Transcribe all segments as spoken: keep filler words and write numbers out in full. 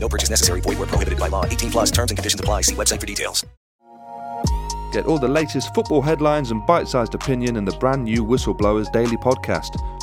No purchase necessary. Void where prohibited by law. eighteen plus terms and conditions apply. See website for details. Get all the latest football headlines and bite-sized opinion in the brand new Whistleblowers Daily Podcast.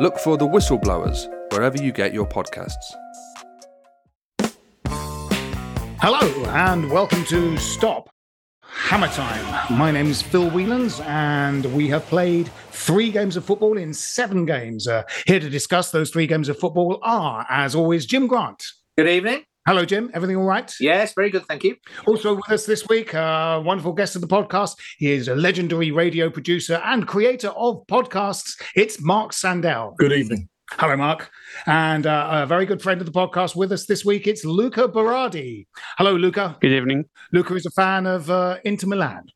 Look for the Whistleblowers wherever you get your podcasts. Hello and welcome to Stop Hammer Time. My name is Phil Whelan and we have played three games of football in seven games. Uh, here to discuss those three games of football are, as always, Jim Grant. Good evening. Hello, Jim. Everything all right? Yes, very good, thank you. Also with us this week, a uh, wonderful guest of the podcast. He is a legendary radio producer and creator of podcasts. It's Mark Sandell. Good evening. Hello, Mark. And uh, a very good friend of the podcast with us this week, it's Luca Berardi. Hello, Luca. Good evening. Luca is a fan of uh, Inter Milan.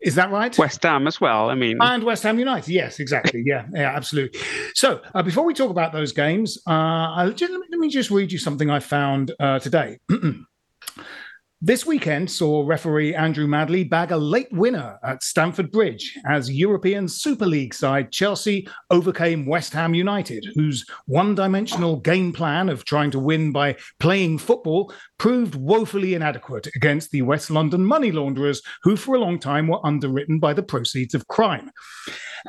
Is that right? West Ham as well, I mean. And West Ham United, yes, exactly. Yeah, yeah, absolutely. So uh, before we talk about those games, uh, just, let me just read you something I found uh, today. This weekend saw referee Andrew Madley bag a late winner at Stamford Bridge as European Super League side Chelsea overcame West Ham United, whose one-dimensional game plan of trying to win by playing football proved woefully inadequate against the West London money launderers, who for a long time were underwritten by the proceeds of crime.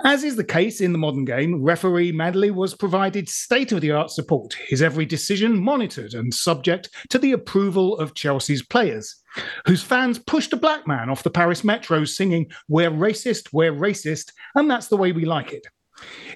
As is the case in the modern game, referee Madley was provided state-of-the-art support, his every decision monitored and subject to the approval of Chelsea's players, whose fans pushed a black man off the Paris metro singing, "We're racist, we're racist, and that's the way we like it."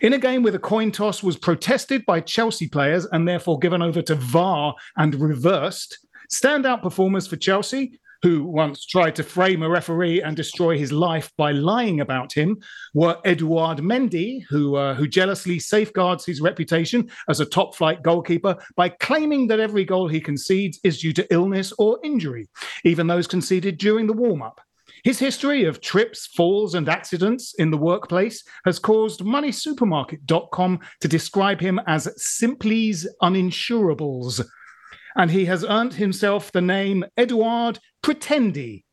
In a game where the coin toss was protested by Chelsea players and therefore given over to V A R and reversed, standout performers for Chelsea, who once tried to frame a referee and destroy his life by lying about him, were Eduard Mendy, who uh, who jealously safeguards his reputation as a top-flight goalkeeper by claiming that every goal he concedes is due to illness or injury, even those conceded during the warm-up. His history of trips, falls, and accidents in the workplace has caused money supermarket dot com to describe him as Simply's Uninsurables, and he has earned himself the name Eduard Pretendi.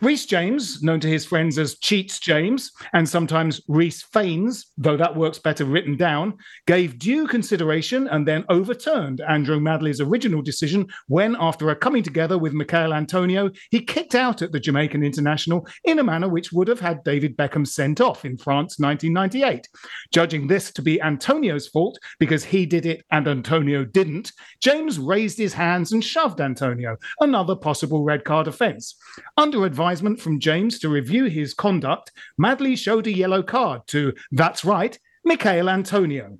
Reece James, known to his friends as Cheats James, and sometimes Reece Faines, though that works better written down, gave due consideration and then overturned Andrew Madley's original decision when, after a coming together with Michail Antonio, he kicked out at the Jamaican international in a manner which would have had David Beckham sent off in France nineteen ninety-eight. Judging this to be Antonio's fault because he did it and Antonio didn't, James raised his hands and shoved Antonio, another possible red card offence. Under advisement from James to review his conduct, Madley showed a yellow card to, that's right, Michail Antonio.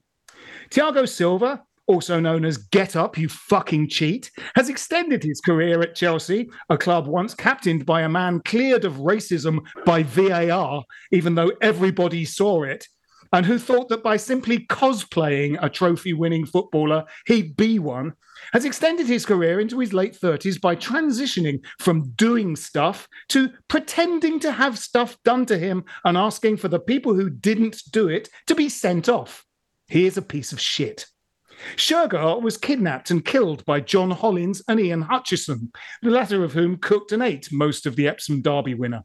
Thiago Silva, also known as Get Up, You Fucking Cheat, has extended his career at Chelsea, a club once captained by a man cleared of racism by V A R, even though everybody saw it, and who thought that by simply cosplaying a trophy-winning footballer, he'd be one, has extended his career into his late thirties by transitioning from doing stuff to pretending to have stuff done to him and asking for the people who didn't do it to be sent off. He is a piece of shit. Shergar was kidnapped and killed by John Hollins and Ian Hutchison, the latter of whom cooked and ate most of the Epsom Derby winner.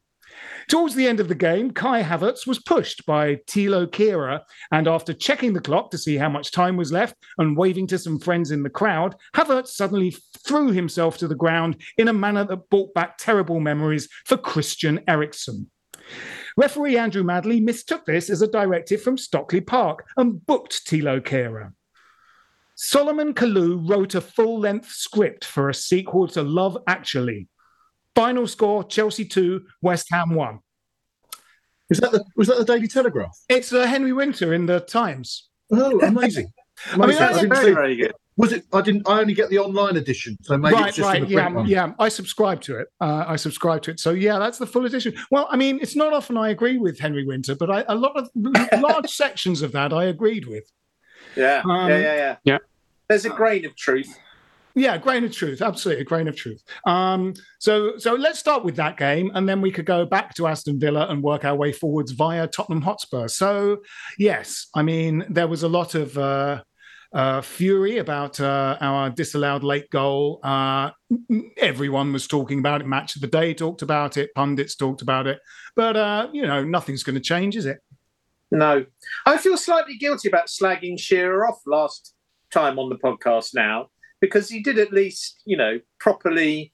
Towards the end of the game, Kai Havertz was pushed by Tilo Kehrer, and after checking the clock to see how much time was left and waving to some friends in the crowd, Havertz suddenly threw himself to the ground in a manner that brought back terrible memories for Christian Eriksen. Referee Andrew Madley mistook this as a directive from Stockley Park and booked Tilo Kehrer. Solomon Kalou wrote a full-length script for a sequel to Love Actually. Final score, Chelsea two, West Ham one. Is that the, was that the Daily Telegraph? It's uh, Henry Winter in the Times. Oh, amazing. amazing. I mean, I, I didn't very, very good. Was it? I didn't. I only get the online edition, so maybe right, it's just right, in the print yeah, one. Yeah, I subscribe to it. Uh, I subscribe to it. So yeah, that's the full edition. Well, I mean, it's not often I agree with Henry Winter, but I, a lot of large sections of that I agreed with. Yeah, um, yeah, yeah, yeah, yeah. There's a grain of truth. Yeah, grain of truth. Absolutely, a grain of truth. Um, so so let's start with that game, and then we could go back to Aston Villa and work our way forwards via Tottenham Hotspur. So, yes, I mean, there was a lot of uh, uh, fury about uh, our disallowed late goal. Uh, everyone was talking about it. Match of the Day talked about it. Pundits talked about it. But, uh, you know, nothing's going to change, is it? No. I feel slightly guilty about slagging Shearer off last time on the podcast now. Because he did at least, you know, properly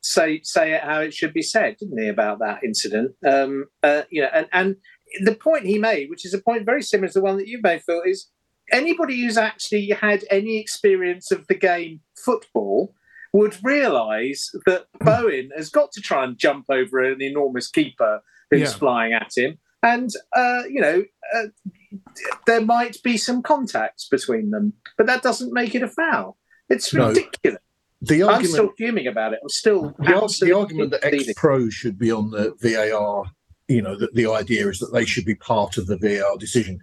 say say it how it should be said, didn't he, about that incident? Um, uh, you know, and, and the point he made, which is a point very similar to the one that you made, Phil, is anybody who's actually had any experience of the game football would realise that Bowen has got to try and jump over an enormous keeper who's yeah. flying at him. And, uh, you know, uh, there might be some contacts between them, but that doesn't make it a foul. It's ridiculous. No, the argument, I'm still fuming about it. I'm still... The, the argument that ex-pro should be on the V A R, you know, that the idea is that they should be part of the V A R decision,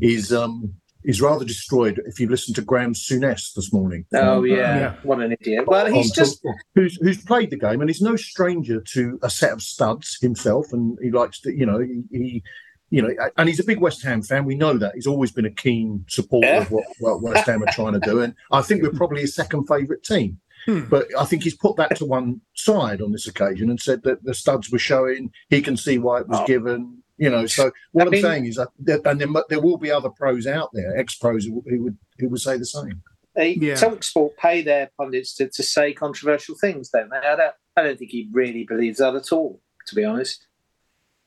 is um, is rather destroyed if you listen to Graham Souness this morning. Oh, um, yeah. Um, yeah. What an idiot. Well, he's just... Football, who's, who's played the game, and he's no stranger to a set of studs himself, and he likes to, you know, he... he You know, and he's a big West Ham fan. We know that. He's always been a keen supporter yeah. of what, what West Ham are trying to do. And I think we're probably his second favourite team. Hmm. But I think he's put that to one side on this occasion and said that the studs were showing. He can see why it was oh. given. You know, so what I I'm mean, saying is, that, and there, there will be other pros out there, ex-pros, who would who would say the same. Yeah. TalkSport pay their pundits to, to say controversial things, don't they? I don't, I don't think he really believes that at all, to be honest.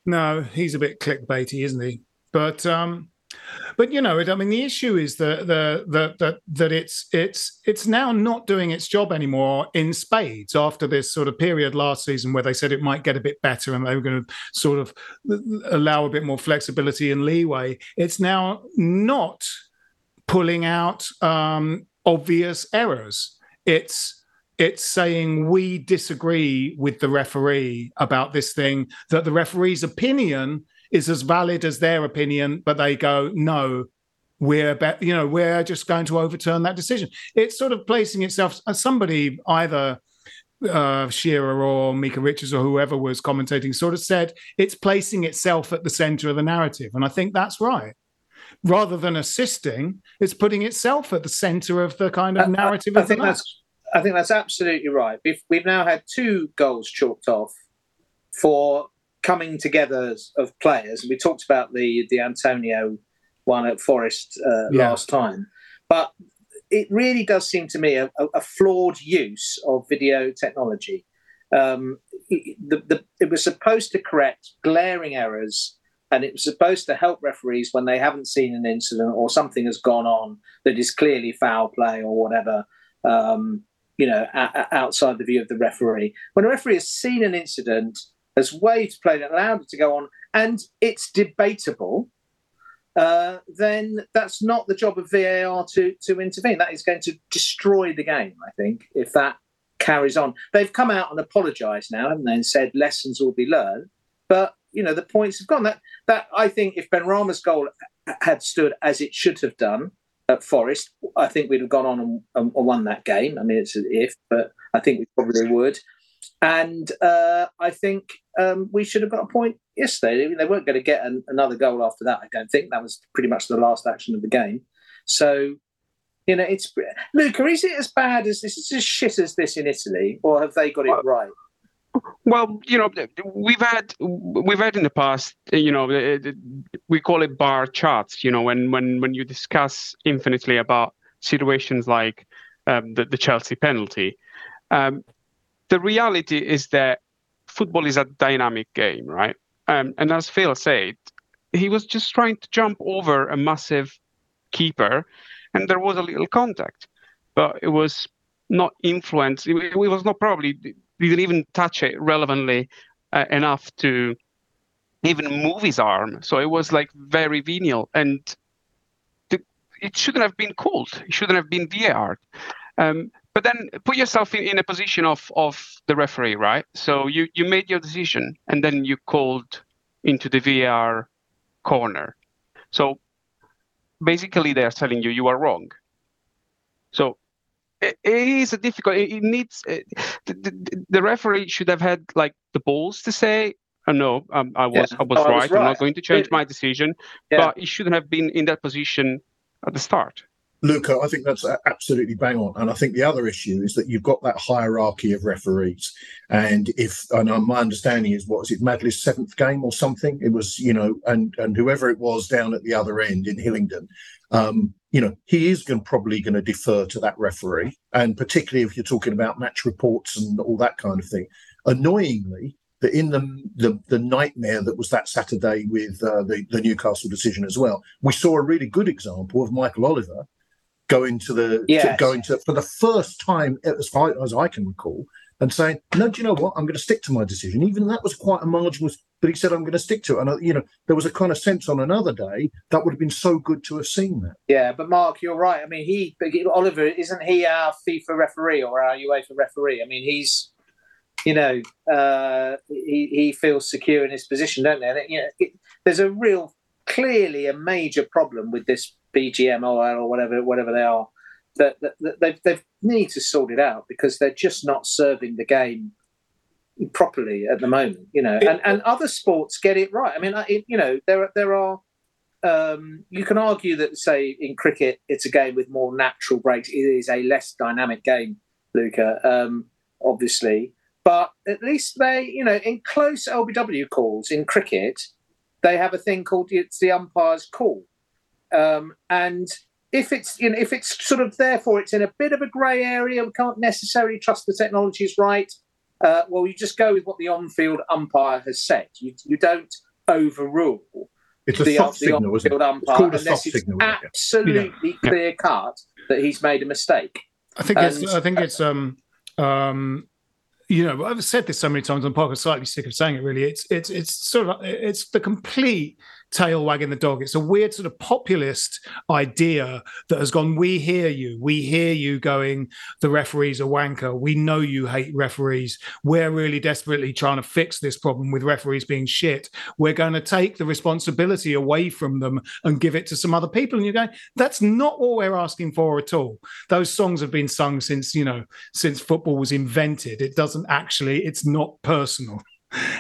No, he's a bit clickbaity, isn't he? But, um, but you know, it, I mean, the issue is that the, the, the, that it's it's it's now not doing its job anymore in spades after this sort of period last season where they said it might get a bit better and they were going to sort of allow a bit more flexibility and leeway. It's now not pulling out um, obvious errors. It's It's saying we disagree with the referee about this thing, that the referee's opinion is as valid as their opinion, but they go, no, we're be- you know, we're just going to overturn that decision. It's sort of placing itself as somebody, either uh, Shearer or Mika Richards or whoever was commentating, sort of said it's placing itself at the centre of the narrative. And I think that's right. Rather than assisting, it's putting itself at the centre of the kind of narrative I, I, I of the think that's. I think that's absolutely right. We've, we've now had two goals chalked off for coming together of players. We talked about the, the Antonio one at Forest uh, yeah. last time. But it really does seem to me a, a flawed use of video technology. Um, it, the, the, it was supposed to correct glaring errors, and it was supposed to help referees when they haven't seen an incident or something has gone on that is clearly foul play or whatever. Um, you know, outside the view of the referee. When a referee has seen an incident, has waved, played it, allowed it to go on, and it's debatable, uh, then that's not the job of V A R to to intervene. That is going to destroy the game, I think, if that carries on. They've come out and apologised now, haven't they, and said lessons will be learned. But, you know, the points have gone. That, that I think if Benrahma's goal had stood as it should have done at Forest, I think we'd have gone on and, and won that game. I mean, it's an if, but I think we probably would. And uh, I think um, we should have got a point yesterday. I mean, they weren't going to get an, another goal after that, I don't think. That was pretty much the last action of the game. So, you know, it's... Luca, is it as bad as this? Is it as shit as this in Italy? Or have they got it right? Well, you know, we've had we've had in the past, you know, we call it bar charts, you know, when, when, when you discuss infinitely about situations like um, the, the Chelsea penalty. Um, the reality is that football is a dynamic game, right? Um, and as Phil said, he was just trying to jump over a massive keeper and there was a little contact, but it was not influenced. It, it was not probably... He didn't even touch it relevantly uh, enough to even move his arm. So it was like very venial. And the, it shouldn't have been called. It shouldn't have been V A R. Um, but then put yourself in, in a position of, of the referee, right? So you, you made your decision and then you called into the V A R corner. So basically they are telling you you are wrong. So... It is a difficult. It needs it, the, the referee should have had like the balls to say, "Oh no, um, I was yeah. I was, oh, right. I was right. I'm not going to change my decision." Yeah. But he shouldn't have been in that position at the start. Luca, I think that's absolutely bang on, and I think the other issue is that you've got that hierarchy of referees, and if and my understanding is what is it Madley's seventh game or something? It was you know, and and whoever it was down at the other end in Hillingdon. Um, you know, he is going, probably going to defer to that referee, and particularly if you're talking about match reports and all that kind of thing. Annoyingly, that in the, the the nightmare that was that Saturday with uh, the, the Newcastle decision as well, we saw a really good example of Michael Oliver going to the yes. to, going to for the first time as far as I can recall, and saying, "No, do you know what? I'm going to stick to my decision." Even that was quite a marginal, but he said, "I'm going to stick to it." And, you know, there was a kind of sense on another day that would have been so good to have seen that. Yeah, but Mark, you're right. I mean, he, Oliver, isn't he our FIFA referee or our UEFA referee? I mean, he's, you know, uh, he, he feels secure in his position, don't they? And it, you know, it, there's a real, clearly a major problem with this B G M O L or whatever, whatever they are. That, that, that they they need to sort it out because they're just not serving the game properly at the moment, you know. And and other sports get it right. I mean, it, you know, there there are. Um, you can argue that, say, in cricket, it's a game with more natural breaks. It is a less dynamic game, Luca, um, obviously. But at least they, you know, in close L B W calls in cricket, they have a thing called it's the umpire's call, um, and. If it's you know, if it's sort of therefore it's in a bit of a grey area, we can't necessarily trust the technology is right. Uh, well, you just go with what the on-field umpire has said. You you don't overrule it's the, a soft the signal, on-field it? umpire it's unless it's signal, absolutely yeah. clear cut that he's made a mistake. I think and, it's I think it's um um you know I've said this so many times on the podcast. I'm slightly sick of saying it. Really, it's it's it's sort of it's the complete. Tail wagging the dog. It's a weird sort of populist idea that has gone, we hear you. We hear you going, the referee's a wanker. We know you hate referees. We're really desperately trying to fix this problem with referees being shit. We're going to take the responsibility away from them and give it to some other people. And you're going, that's not what we're asking for at all. Those songs have been sung since, you know, since football was invented. It doesn't actually, it's not personal.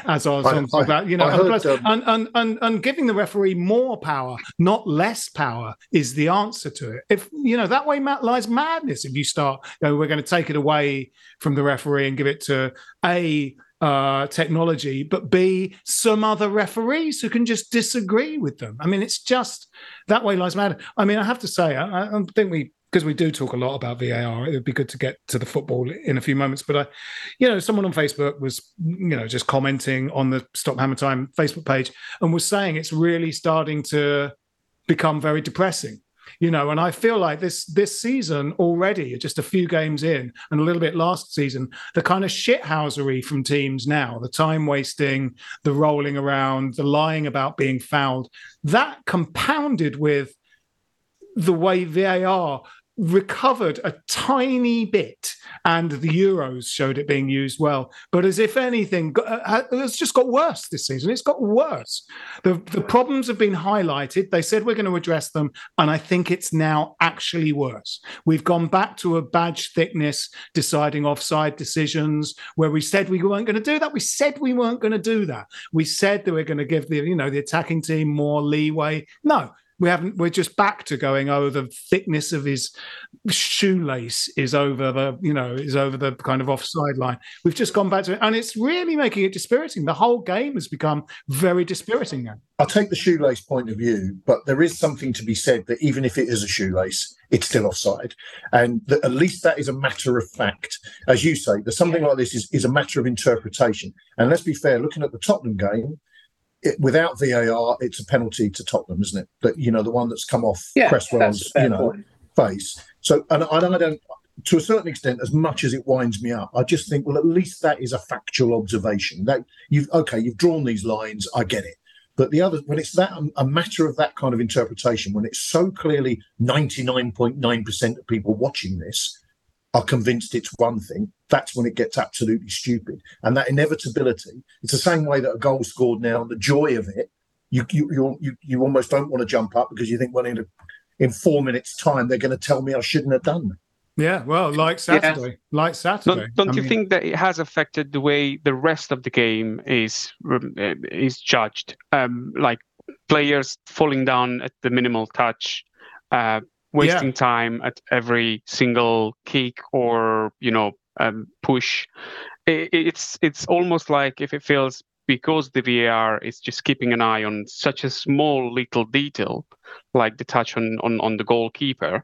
As I was talking about, you know, and, heard, plus, um, and, and, and, and giving the referee more power, not less power, is the answer to it. If you know that way lies madness. If you start, you know, we're going to take it away from the referee and give it to a uh, technology, but b some other referees who can just disagree with them. I mean, it's just that way lies madness. I mean, I have to say, I, I think we. Because we do talk a lot about V A R, it would be good to get to the football in a few moments. But I, you know, someone on Facebook was, you know, just commenting on the Stop Hammer Time Facebook page and was saying it's really starting to become very depressing. you know, and I feel like this this season already, just a few games in and a little bit last season, the kind of shithousery from teams now, the time wasting, the rolling around, the lying about being fouled, that compounded with the way V A R recovered a tiny bit, and the Euros showed it being used well. But as if anything, it's just got worse this season. It's got worse. The, the problems have been highlighted. They said we're going to address them, and I think it's now actually worse. We've gone back to a badge thickness, deciding offside decisions, where we said we weren't going to do that. We said we weren't going to do that. We said that we're going to give the, you know, the attacking team more leeway. No. We haven't. We're just back to going, oh, the thickness of his shoelace is over the, you know, is over the kind of offside line. We've just gone back to it, and it's really making it dispiriting. The whole game has become very dispiriting now. I take the shoelace point of view, but there is something to be said that even if it is a shoelace, it's still offside, and that at least that is a matter of fact. As you say, that something like this is is a matter of interpretation. And let's be fair, looking at the Tottenham game, It, without V A R, it's a penalty to Tottenham, isn't it? That, you know, the one that's come off yeah, Cresswell's, you know, point. face. So, and, and I don't, to a certain extent, as much as it winds me up, I just think, well, at least that is a factual observation. That you've okay, you've drawn these lines, I get it. But the other, when it's that a matter of that kind of interpretation, when it's so clearly ninety-nine point nine percent of people watching this are convinced it's one thing, that's when it gets absolutely stupid. And that inevitability, it's the same way that a goal scored now, the joy of it, you you you you, you almost don't want to jump up because you think, well, in, a, in four minutes' time, they're going to tell me I shouldn't have done that. Yeah, well, like Saturday. Yeah. Like Saturday. Don't, don't I mean, you think that it has affected the way the rest of the game is, is judged? Um, like players falling down at the minimal touch, uh, wasting yeah. time at every single kick or, you know, um, push. It, it's it's almost like if it feels because the V A R is just keeping an eye on such a small little detail, like the touch on, on, on the goalkeeper,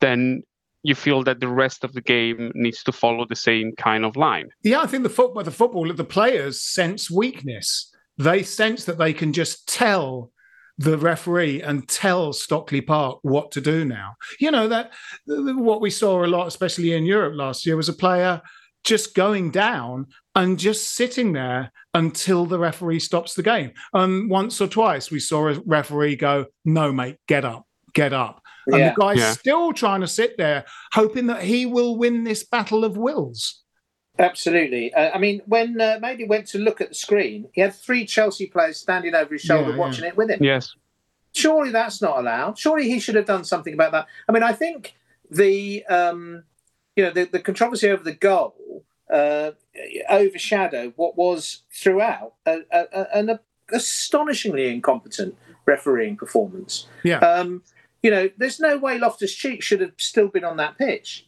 then you feel that the rest of the game needs to follow the same kind of line. Yeah, I think the football, the football, the players sense weakness. They sense that they can just tell the referee and tell Stockley Park what to do now. You know, that what we saw a lot, especially in Europe last year, was a player just going down and just sitting there until the referee stops the game. And um, once or twice we saw a referee go, no, mate, get up, get up. Yeah. And the guy's yeah. still trying to sit there, hoping that he will win this battle of wills. Absolutely. Uh, I mean, when uh, Madley went to look at the screen, he had three Chelsea players standing over his shoulder yeah, watching yeah. it with him. Yes. Surely that's not allowed. Surely he should have done something about that. I mean, I think the um, you know the, the controversy over the goal uh, overshadowed what was throughout a, a, a, an astonishingly incompetent refereeing performance. Yeah. Um, you know, there's no way Loftus-Cheek should have still been on that pitch.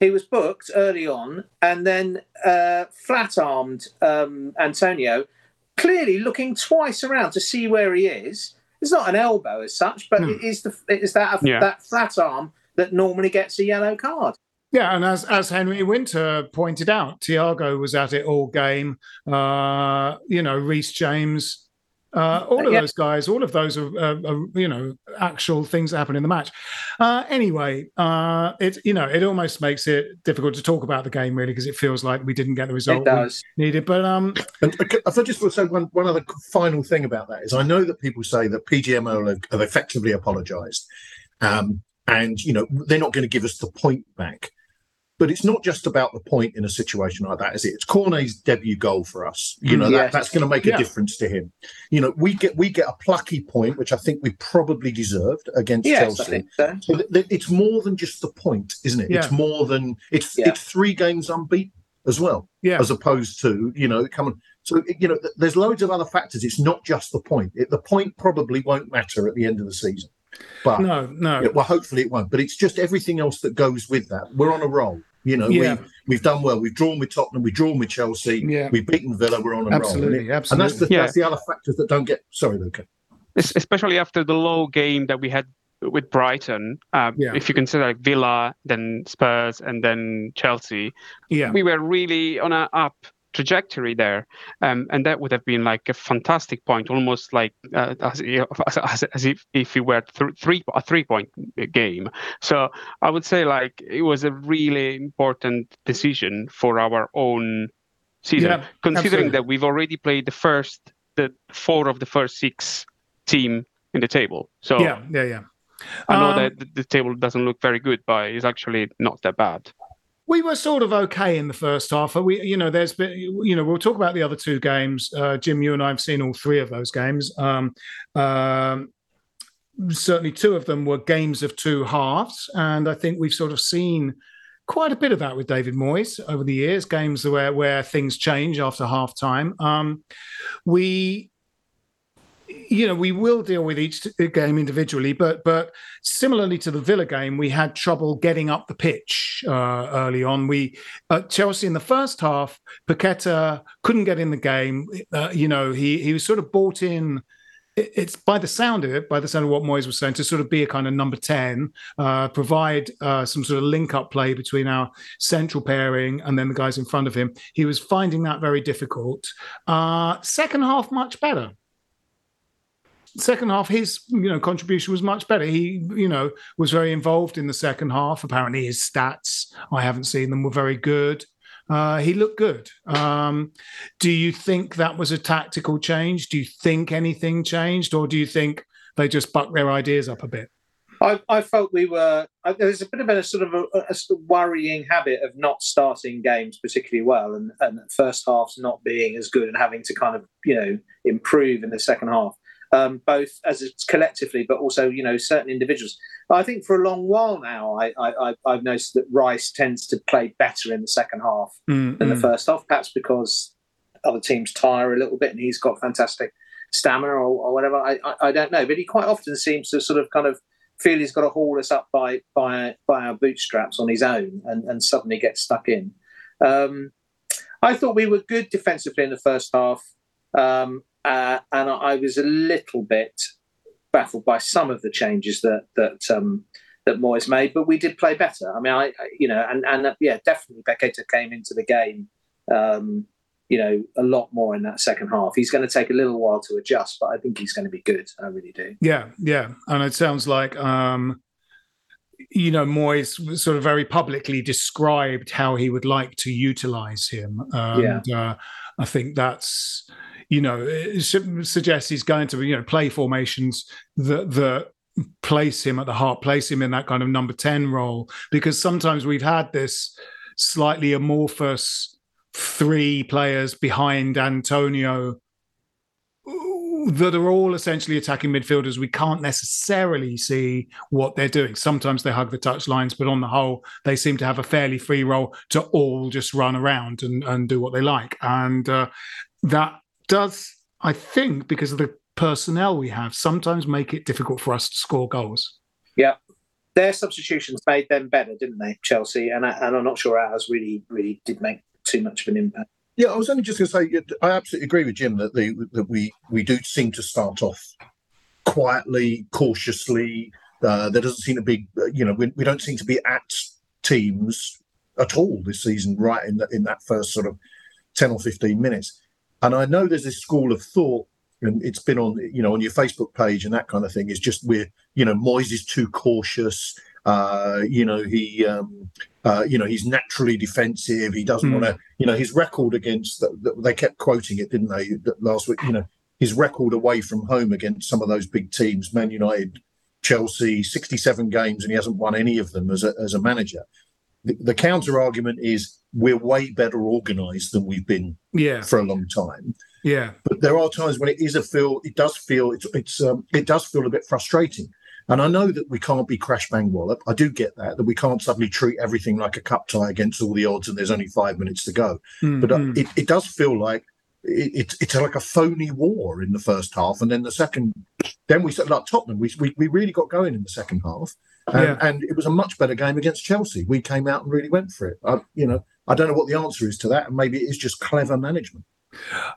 He was booked early on and then uh, flat-armed um, Antonio, clearly looking twice around to see where he is. It's not an elbow as such, but mm. it is the it is that, yeah. that flat arm that normally gets a yellow card. Yeah, and as as Henry Winter pointed out, Thiago was at it all game. Uh, you know, Reece James... Uh, all of yeah. those guys, all of those are, are, are, you know, actual things that happen in the match. Uh, anyway, uh, it you know, it almost makes it difficult to talk about the game, really, because it feels like we didn't get the result we needed. But um, and, I just want to say one, one other final thing about that is I know that people say that P G M O have, have effectively apologised um, and, you know, they're not going to give us the point back. But it's not just about the point in a situation like that, is it? It's Cornet's debut goal for us. You know, yes. that, that's going to make a yeah. difference to him. You know, we get we get a plucky point, which I think we probably deserved against yes, Chelsea. I think so. So th- th- it's more than just the point, isn't it? Yeah. It's more than it's yeah. it's three games unbeaten as well, yeah. as opposed to, you know, come on. So, you know, th- there's loads of other factors. It's not just the point. It, the point probably won't matter at the end of the season. But no, no. It, well, hopefully it won't. But it's just everything else that goes with that. We're on a roll. You know, yeah. we've, we've done well. We've drawn with Tottenham. We've drawn with Chelsea. Yeah. We've beaten Villa. We're on a absolutely, roll. Absolutely, absolutely. And that's the, yeah. that's the other factors that don't get... Sorry, Luca. Especially after the low game that we had with Brighton. Um, yeah. If you consider like Villa, then Spurs, and then Chelsea, yeah. we were really on an up trajectory there, um, and that would have been like a fantastic point, almost like uh, as, as, as if if it were th- three a three point game. So I would say like it was a really important decision for our own season, yeah, considering absolutely. That we've already played the first the four of the first six team in the table. So yeah, yeah, yeah. I know um, that the, the table doesn't look very good, but it's actually not that bad. We were sort of okay in the first half. We, you know, there's been, you know, we'll talk about the other two games. Uh, Jim, you and I have seen all three of those games. Um, um, certainly, two of them were games of two halves, and I think we've sort of seen quite a bit of that with David Moyes over the years. Games where where things change after half time. Um, we. You know, we will deal with each game individually, but but similarly to the Villa game, we had trouble getting up the pitch uh, early on. We uh, Chelsea in the first half, Paquetá couldn't get in the game. Uh, you know, he he was sort of bought in. It's by the sound of it, by the sound of what Moyes was saying, to sort of be a kind of number ten, uh, provide uh, some sort of link-up play between our central pairing and then the guys in front of him. He was finding that very difficult. Uh, second half, much better. Second half, his you know contribution was much better. He you know was very involved in the second half. Apparently, his stats, I haven't seen them, were very good. Uh, he looked good. Um, do you think that was a tactical change? Do you think anything changed, or do you think they just bucked their ideas up a bit? I, I felt we were. I, there's a bit of a sort of a, a worrying habit of not starting games particularly well, and, and first halves not being as good, and having to kind of you know improve in the second half. Um, both as it's collectively, but also, you know, certain individuals. But I think for a long while now, I, I, I've noticed that Rice tends to play better in the second half mm-hmm. than the first half, perhaps because other teams tire a little bit and he's got fantastic stamina or, or whatever. I, I, I don't know. But he quite often seems to sort of kind of feel he's got to haul us up by by, by our bootstraps on his own and, and suddenly gets stuck in. Um, I thought we were good defensively in the first half. Um Uh, and I was a little bit baffled by some of the changes that that um, that Moyes made, but we did play better. I mean, I, I you know, and and uh, yeah, definitely Paquetá came into the game, um, you know, a lot more in that second half. He's going to take a little while to adjust, but I think he's going to be good. I really do. Yeah, yeah, and it sounds like. Um... You know, Moyes sort of very publicly described how he would like to utilise him. Um, yeah. And uh, I think that's, you know, it suggests he's going to, you know, play formations that, that place him at the heart, place him in that kind of number ten role, because sometimes we've had this slightly amorphous three players behind Antonio that are all essentially attacking midfielders. We can't necessarily see what they're doing. Sometimes they hug the touch lines, but on the whole, they seem to have a fairly free role to all just run around and, and do what they like. And uh, that does, I think, because of the personnel we have, sometimes make it difficult for us to score goals. Yeah. Their substitutions made them better, didn't they, Chelsea? And, I, and I'm not sure ours really, really did make too much of an impact. Yeah, I was only just going to say, I absolutely agree with Jim that, the, that we, we do seem to start off quietly, cautiously. Uh, there doesn't seem to be, you know, we, we don't seem to be at teams at all this season, right in, the, in that first sort of ten or fifteen minutes. And I know there's this school of thought, and it's been on, you know, on your Facebook page and that kind of thing, is just we're, you know, Moyes is too cautious. Uh, you know, he, um, uh, you know, he's naturally defensive. He doesn't mm. want to, you know, his record against, the, the, they kept quoting it, didn't they, last week, you know, his record away from home against some of those big teams, Man United, Chelsea, sixty-seven games, and he hasn't won any of them as a, as a manager. The, the counter argument is we're way better organised than we've been yeah. for a long time. Yeah. But there are times when it is a feel, it does feel, it's, it's um, it does feel a bit frustrating. And I know that we can't be crash, bang, wallop. I do get that, that we can't suddenly treat everything like a cup tie against all the odds and there's only five minutes to go. Mm-hmm. But uh, it, it does feel like it, it, it's like a phony war in the first half. And then the second, then we, like Tottenham, we we, we really got going in the second half. And, yeah. and it was a much better game against Chelsea. We came out and really went for it. I, you know, I don't know what the answer is to that. And maybe it is just clever management.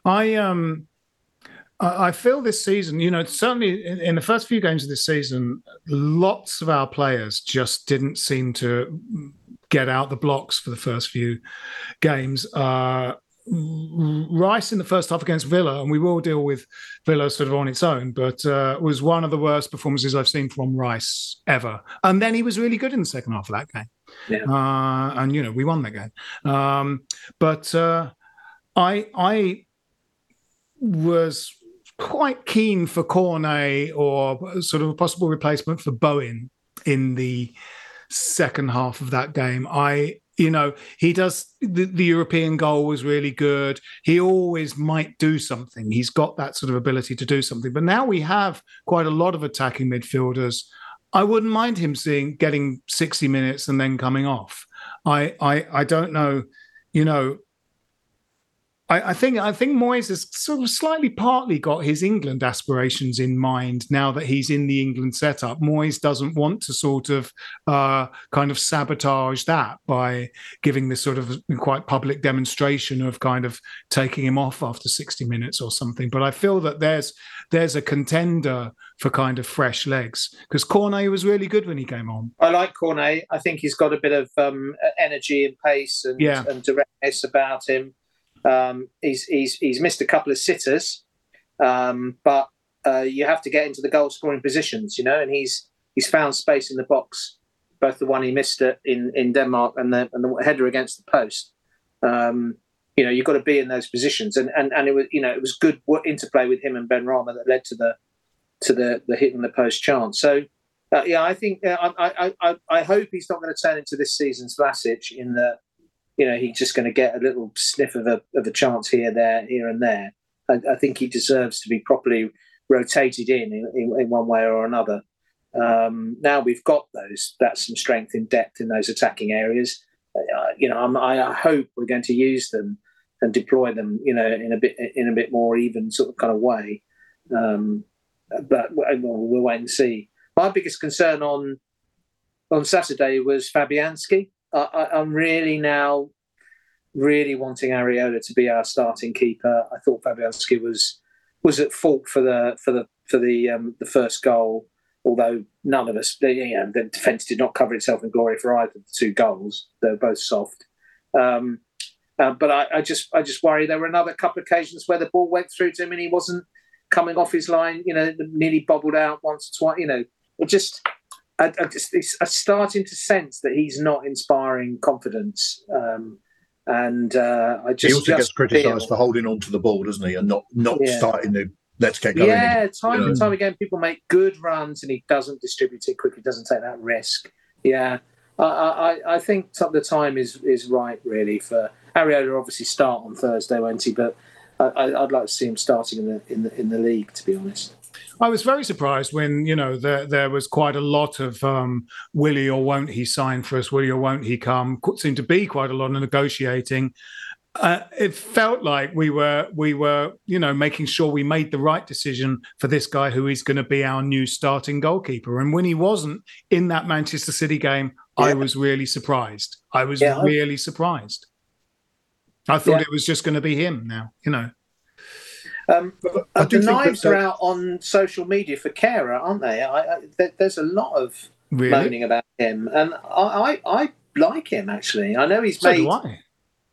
I, um... I feel this season, you know, certainly in, in the first few games of this season, lots of our players just didn't seem to get out the blocks for the first few games. Uh, Rice in the first half against Villa, and we will deal with Villa sort of on its own, but uh, was one of the worst performances I've seen from Rice ever. And then he was really good in the second half of that game. Yeah. Uh, and, you know, we won that game. Um, but uh, I I was quite keen for Cornet or sort of a possible replacement for Bowen in the second half of that game. I... You know, he does, the, the European goal was really good. He always might do something. He's got that sort of ability to do something. But now we have quite a lot of attacking midfielders. I wouldn't mind him seeing getting sixty minutes and then coming off. I I, I don't know, you know, I, I think I think Moyes has sort of slightly partly got his England aspirations in mind now that he's in the England setup. Moyes doesn't want to sort of uh, kind of sabotage that by giving this sort of quite public demonstration of kind of taking him off after sixty minutes or something. But I feel that there's there's a contender for kind of fresh legs, because Cornet was really good when he came on. I like Cornet. I think he's got a bit of um, energy and pace and, yeah. and directness about him. Um, he's he's he's missed a couple of sitters, um, but uh, you have to get into the goal scoring positions, you know. And he's he's found space in the box, both the one he missed at, in in Denmark and the and the header against the post. Um, you know, you've got to be in those positions, and and and it was you know it was good interplay with him and Benrahma that led to the to the the hitting the post chance. So uh, yeah, I think uh, I, I I I hope he's not going to turn into this season's Vlasic in the. You know, he's just going to get a little sniff of a of a chance here, there, here and there. I, I think he deserves to be properly rotated in in, in one way or another. Um, now we've got those. That's some strength in depth in those attacking areas. Uh, you know, I'm, I hope we're going to use them and deploy them. You know, in a bit in a bit more even sort of kind of way. Um, but we'll wait and see. My biggest concern on on Saturday was Fabianski. I, I'm really now really wanting Areola to be our starting keeper. I thought Fabianski was was at fault for the for the for the um, the first goal. Although none of us, you know, the defence did not cover itself in glory for either of the two goals. They were both soft. Um, uh, but I, I just I just worry there were another couple of occasions where the ball went through to him and he wasn't coming off his line. You know, nearly bobbled out once or twice. You know, it just. I, I just, I'm starting to sense that he's not inspiring confidence, um, and uh, I just he also just gets criticised for holding on to the ball, doesn't he, and not not yeah. starting to let's get going. Yeah, time and time again, people make good runs and he doesn't distribute it quickly, doesn't take that risk. Yeah, I, I, I think the time is is right really for Areola. Obviously, start on Thursday, won't he? But I, I'd like to see him starting in the in the in the league, to be honest. I was very surprised when, you know, there there was quite a lot of um, will he or won't he sign for us, will he or won't he come, seemed to be quite a lot of negotiating. Uh, it felt like we were, we were, you know, making sure we made the right decision for this guy who is going to be our new starting goalkeeper. And when he wasn't in that Manchester City game, yeah. I was really surprised. I was yeah. really surprised. I thought yeah. it was just going to be him now, you know. Um, uh, the knives are out on social media for Kehrer, aren't they? I, I, th- there's a lot of really? moaning about him, and I, I, I like him actually. I know he's so made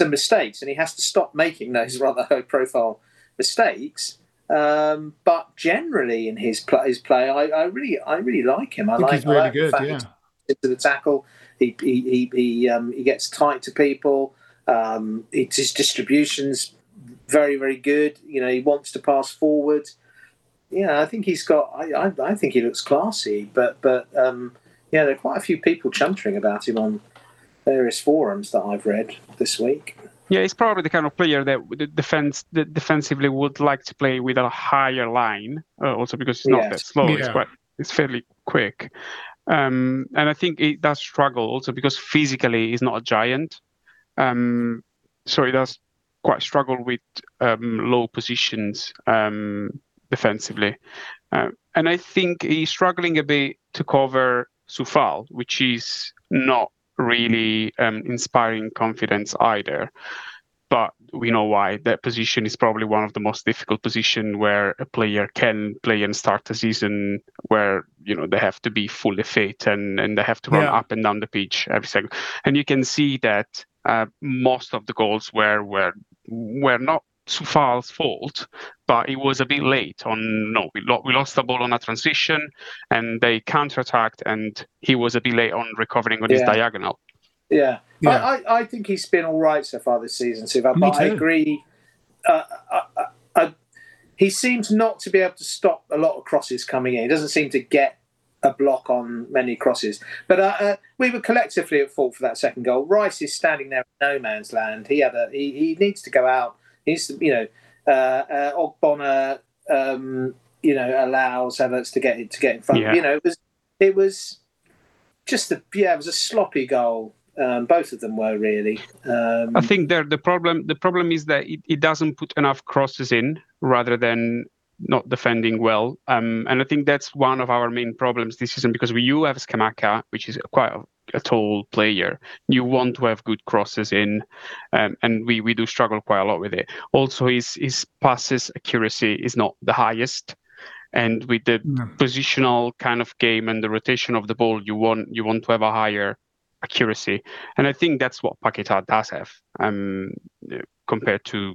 some mistakes, and he has to stop making those rather high-profile mistakes. Um, but generally, in his play, his play, I, I really, I really like him. I, I think like he's really I like good. Yeah, into the tackle, he he he he, um, he gets tight to people. Um, it's his distributions. Very, very good. You know, he wants to pass forward. Yeah, I think he's got. I, I, I think he looks classy. But, but um, yeah, there are quite a few people chuntering about him on various forums that I've read this week. Yeah, he's probably the kind of player that the defense, that defensively would like to play with a higher line. Uh, also, because it's not yes. that slow. Yeah. It's quite. It's fairly quick. Um, and I think it does struggle also because physically he's not a giant. Um, so he does. Quite struggle with um, low positions um, defensively. Uh, and I think he's struggling a bit to cover Soufal, which is not really um, inspiring confidence either. But we know why. That position is probably one of the most difficult positions where a player can play and start a season where, you know, they have to be fully fit and, and they have to run yeah. up and down the pitch every second. And you can see that uh, most of the goals were, were were not Soufal's fault, but it was a bit late on no we, lo- we lost the ball on a transition and they counterattacked, and he was a bit late on recovering on yeah. his diagonal. Yeah, yeah. I, I, I think he's been all right so far this season, Siva, but too. I agree. Uh, I, I, I, he seems not to be able to stop a lot of crosses coming in. He doesn't seem to get a block on many crosses. But uh, uh, we were collectively at fault for that second goal. Rice is standing there in no man's land. He had a he, he needs to go out. He needs to, you know, uh, uh, Ogbonna, um, you know, allows Havertz to get it to get in front. Yeah. You know, it was it was just a yeah, it was a sloppy goal. Um, both of them were really. Um, I think the problem. The problem is that it, it doesn't put enough crosses in, rather than not defending well. Um, and I think that's one of our main problems this season, because we you have Scamacca, which is quite a, a tall player. You want to have good crosses in, um, and we, we do struggle quite a lot with it. Also, his his passes accuracy is not the highest. And with the no. positional kind of game and the rotation of the ball, you want you want to have a higher accuracy, and I think that's what Paquetá does have, um, compared to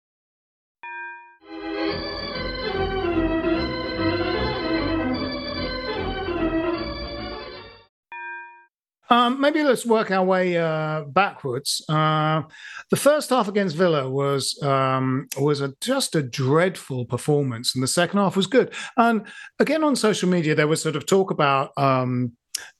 Um, maybe let's work our way uh, backwards. Uh, the first half against Villa was um, was a, just a dreadful performance, and the second half was good. And again, on social media, there was sort of talk about, um,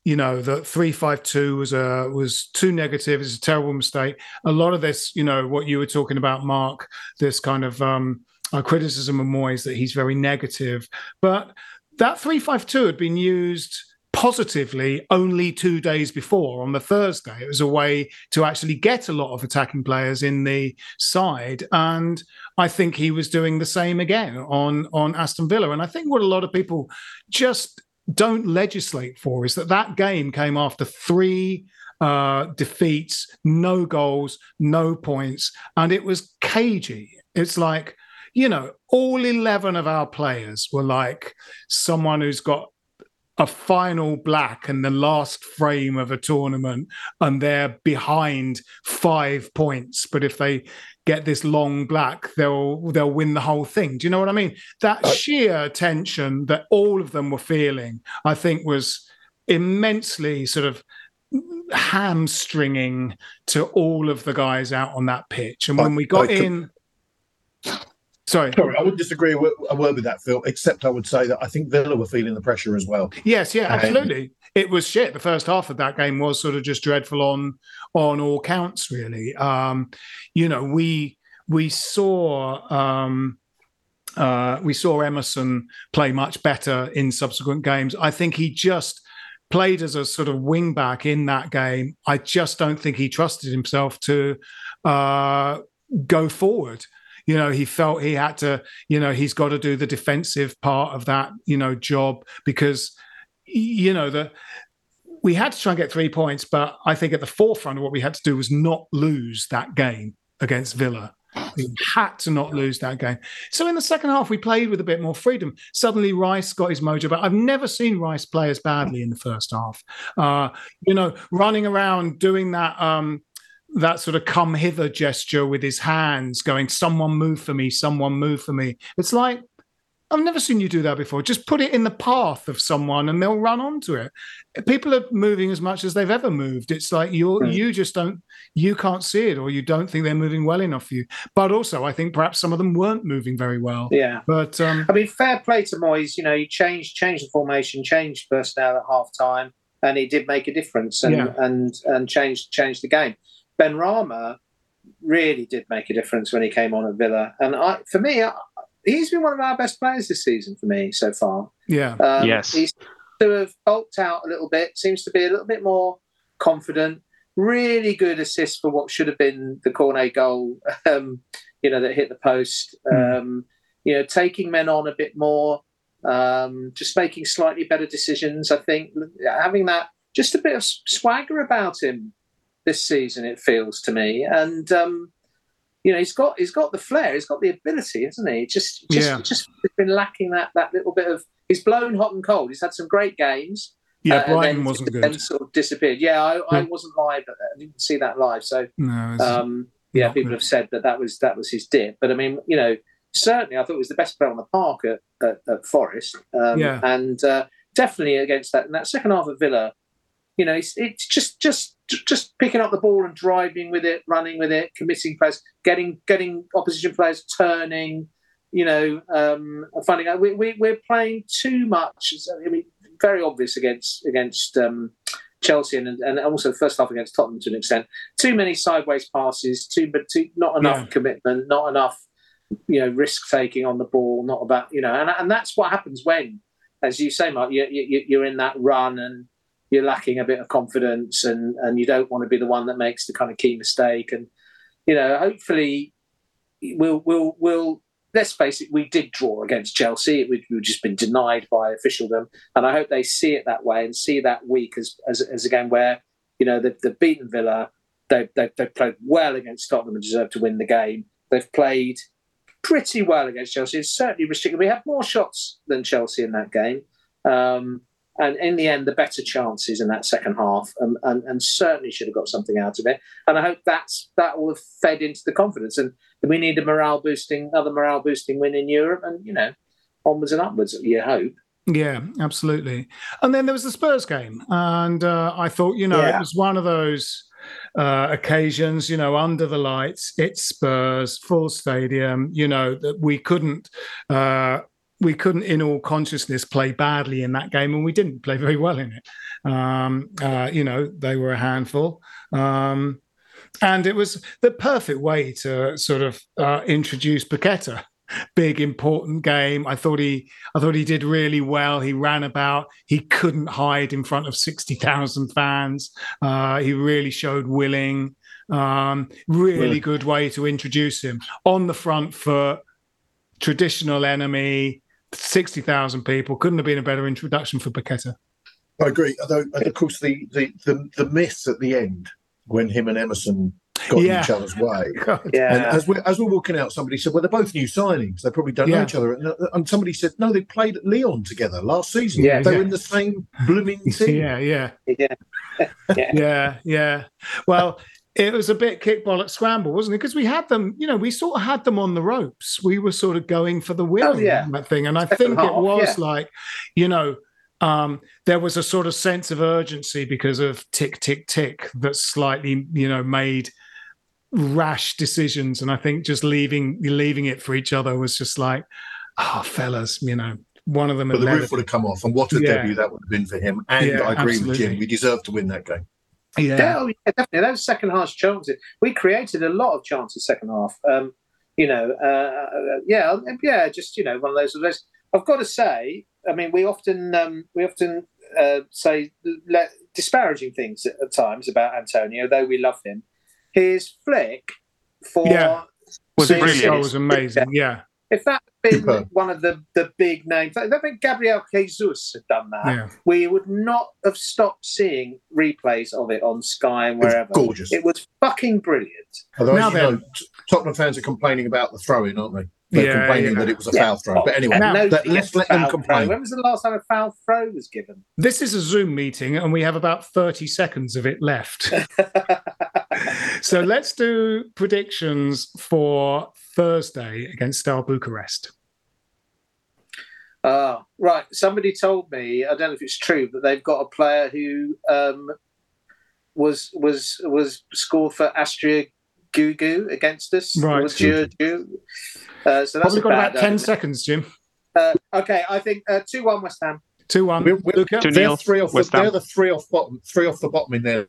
you know, that three five two was a was too negative. It's a terrible mistake. A lot of this, you know, what you were talking about, Mark, this kind of um, uh, criticism of Moyes that he's very negative, but that three five two had been used positively only two days before, on the Thursday. It was a way to actually get a lot of attacking players in the side, and I think he was doing the same again on on Aston Villa. And I think what a lot of people just don't legislate for is that that game came after three uh, defeats, no goals, no points, and it was cagey. It's like, you know, all eleven of our players were like someone who's got a final black and the last frame of a tournament, and they're behind five points. But if they get this long black, they'll they'll win the whole thing. Do you know what I mean? That sheer tension that all of them were feeling, I think, was immensely sort of hamstringing to all of the guys out on that pitch. And when I, we got I, in... I, Sorry. Sorry, I would disagree with, a word with that, Phil, except I would say that I think Villa were feeling the pressure as well. Yes, yeah, absolutely. Um, it was shit. The first half of that game was sort of just dreadful on on all counts, really. Um, you know, we we saw um, uh, we saw Emerson play much better in subsequent games. I think he just played as a sort of wing back in that game. I just don't think he trusted himself to uh, go forward. You know, he felt he had to, you know, he's got to do the defensive part of that, you know, job, because, you know, the, we had to try and get three points. But I think at the forefront of what we had to do was not lose that game against Villa. We had to not lose that game. So in the second half, we played with a bit more freedom. Suddenly Rice got his mojo back. I've never seen Rice play as badly in the first half. Uh, you know, running around doing that... Um, that sort of come hither gesture with his hands going, someone move for me, someone move for me. It's like, I've never seen you do that before. Just put it in the path of someone and they'll run onto it. People are moving as much as they've ever moved. It's like you mm. you just don't, you can't see it, or you don't think they're moving well enough for you. But also I think perhaps some of them weren't moving very well. Yeah. But um, I mean, fair play to Moyes. You know, he changed, changed the formation, changed personnel at half time, and he did make a difference and, yeah. and, and changed, changed the game. Benrahma really did make a difference when he came on at Villa, and I, for me, I, he's been one of our best players this season for me so far. Yeah, um, yes, he's who have bulked out a little bit, seems to be a little bit more confident. Really good assist for what should have been the Cornet goal, um, you know, that hit the post. Mm. Um, you know, taking men on a bit more, um, just making slightly better decisions, I think. Having that, just a bit of swagger about him this season, it feels to me. And, um, you know, he's got he's got the flair, he's got the ability, hasn't he? Just, just, yeah. just been lacking that that little bit of... He's blown hot and cold. He's had some great games. Yeah, uh, Brighton wasn't good. And sort of disappeared. Yeah, I, I wasn't live. I didn't see that live. So, no, um, yeah, people good. have said that that was that was his dip. But I mean, you know, certainly I thought he was the best player on the park at, at, at Forest, um, yeah. and uh, definitely against that. And that second half of Villa, you know, it's, it's just just just picking up the ball and driving with it, running with it, committing players, getting getting opposition players turning. You know, um, finding out we, we, we're playing too much. I mean, very obvious against against um, Chelsea and, and also the first half against Tottenham to an extent. Too many sideways passes, too but too, not enough yeah. commitment, not enough, you know, risk taking on the ball. Not about you know, and and that's what happens when, as you say, Mark, you, you, you're in that run and you're lacking a bit of confidence, and and you don't want to be the one that makes the kind of key mistake. And you know, hopefully, we'll we'll we'll. Let's face it, we did draw against Chelsea. We've just been denied by officialdom. And I hope they see it that way and see that week as as, as a game where, you know, they've, they've beaten Villa. They've, they've, they've played well against Tottenham and deserve to win the game. They've played pretty well against Chelsea. It's certainly restricted. We had more shots than Chelsea in that game. Um, and in the end, the better chances in that second half and, and, and certainly should have got something out of it. And I hope that's that will have fed into the confidence. And we need a morale boosting, another morale boosting win in Europe, and you know, onwards and upwards. You hope. Yeah, absolutely. And then there was the Spurs game, and uh, I thought, you know, yeah. it was one of those uh, occasions, you know, under the lights, it's Spurs, full stadium. You know that we couldn't, uh, we couldn't, in all consciousness, play badly in that game, and we didn't play very well in it. Um, uh, you know, they were a handful. Um, And it was the perfect way to sort of uh, introduce Paquetá. Big, important game. I thought he, I thought he did really well. He ran about. He couldn't hide in front of sixty thousand fans. Uh, he really showed willing. Um, really yeah. good way to introduce him. On the front foot, traditional enemy, sixty thousand people. Couldn't have been a better introduction for Paquetá. I agree. Although, of course, the the the, the miss at the end, when him and Emerson got yeah. in each other's way. Yeah. And as we're, as we're walking out, somebody said, well, they're both new signings. They probably don't yeah. know each other. And, and somebody said, no, they played at Lyon together last season. Yeah, they yeah. were in the same blooming team. yeah, yeah. Yeah. yeah, yeah. yeah. Well, it was a bit kick-bollock scramble, wasn't it? Because we had them, you know, we sort of had them on the ropes. We were sort of going for the win oh, yeah. that thing. And I Second think half, it was yeah. like, you know, Um, there was a sort of sense of urgency because of tick, tick, tick that slightly, you know, made rash decisions. And I think just leaving leaving it for each other was just like, oh, fellas, you know, one of them. But the roof would have come off, and what a yeah. debut that would have been for him. And yeah, I agree absolutely. with Jim, we deserved to win that game. Yeah, oh, yeah definitely. Those second half chances, we created a lot of chances second half. Um, you know, uh, yeah, yeah, just, you know, one of those. Of those. I've got to say, I mean, we often um, we often uh, say le- disparaging things at, at times about Antonio, though we love him. His flick for yeah, was brilliant. It was amazing. Yeah, if that had been Super. one of the, the big names, I think Gabriel Jesus had done that. Yeah. We would not have stopped seeing replays of it on Sky and wherever. It was gorgeous. It was fucking brilliant. Although, now as you know, Tottenham fans are complaining about the throw-in, aren't they? They're yeah, complaining yeah. that it was a yeah. foul throw. But anyway, no, that, let's let them complain. Throw. When was the last time a foul throw was given? This is a Zoom meeting and we have about thirty seconds of it left. So let's do predictions for Thursday against Star Bucharest. Uh, right. Somebody told me, I don't know if it's true, but they've got a player who um, was was was scored for Astria Gugu against us. Right. Was your, uh, so that's Probably got about ten seconds, Jim. Uh, okay, I think uh, two one West Ham. two one We're, we're, Luca. They're, three off West the, Ham. They're the three off bottom, three off the bottom in there.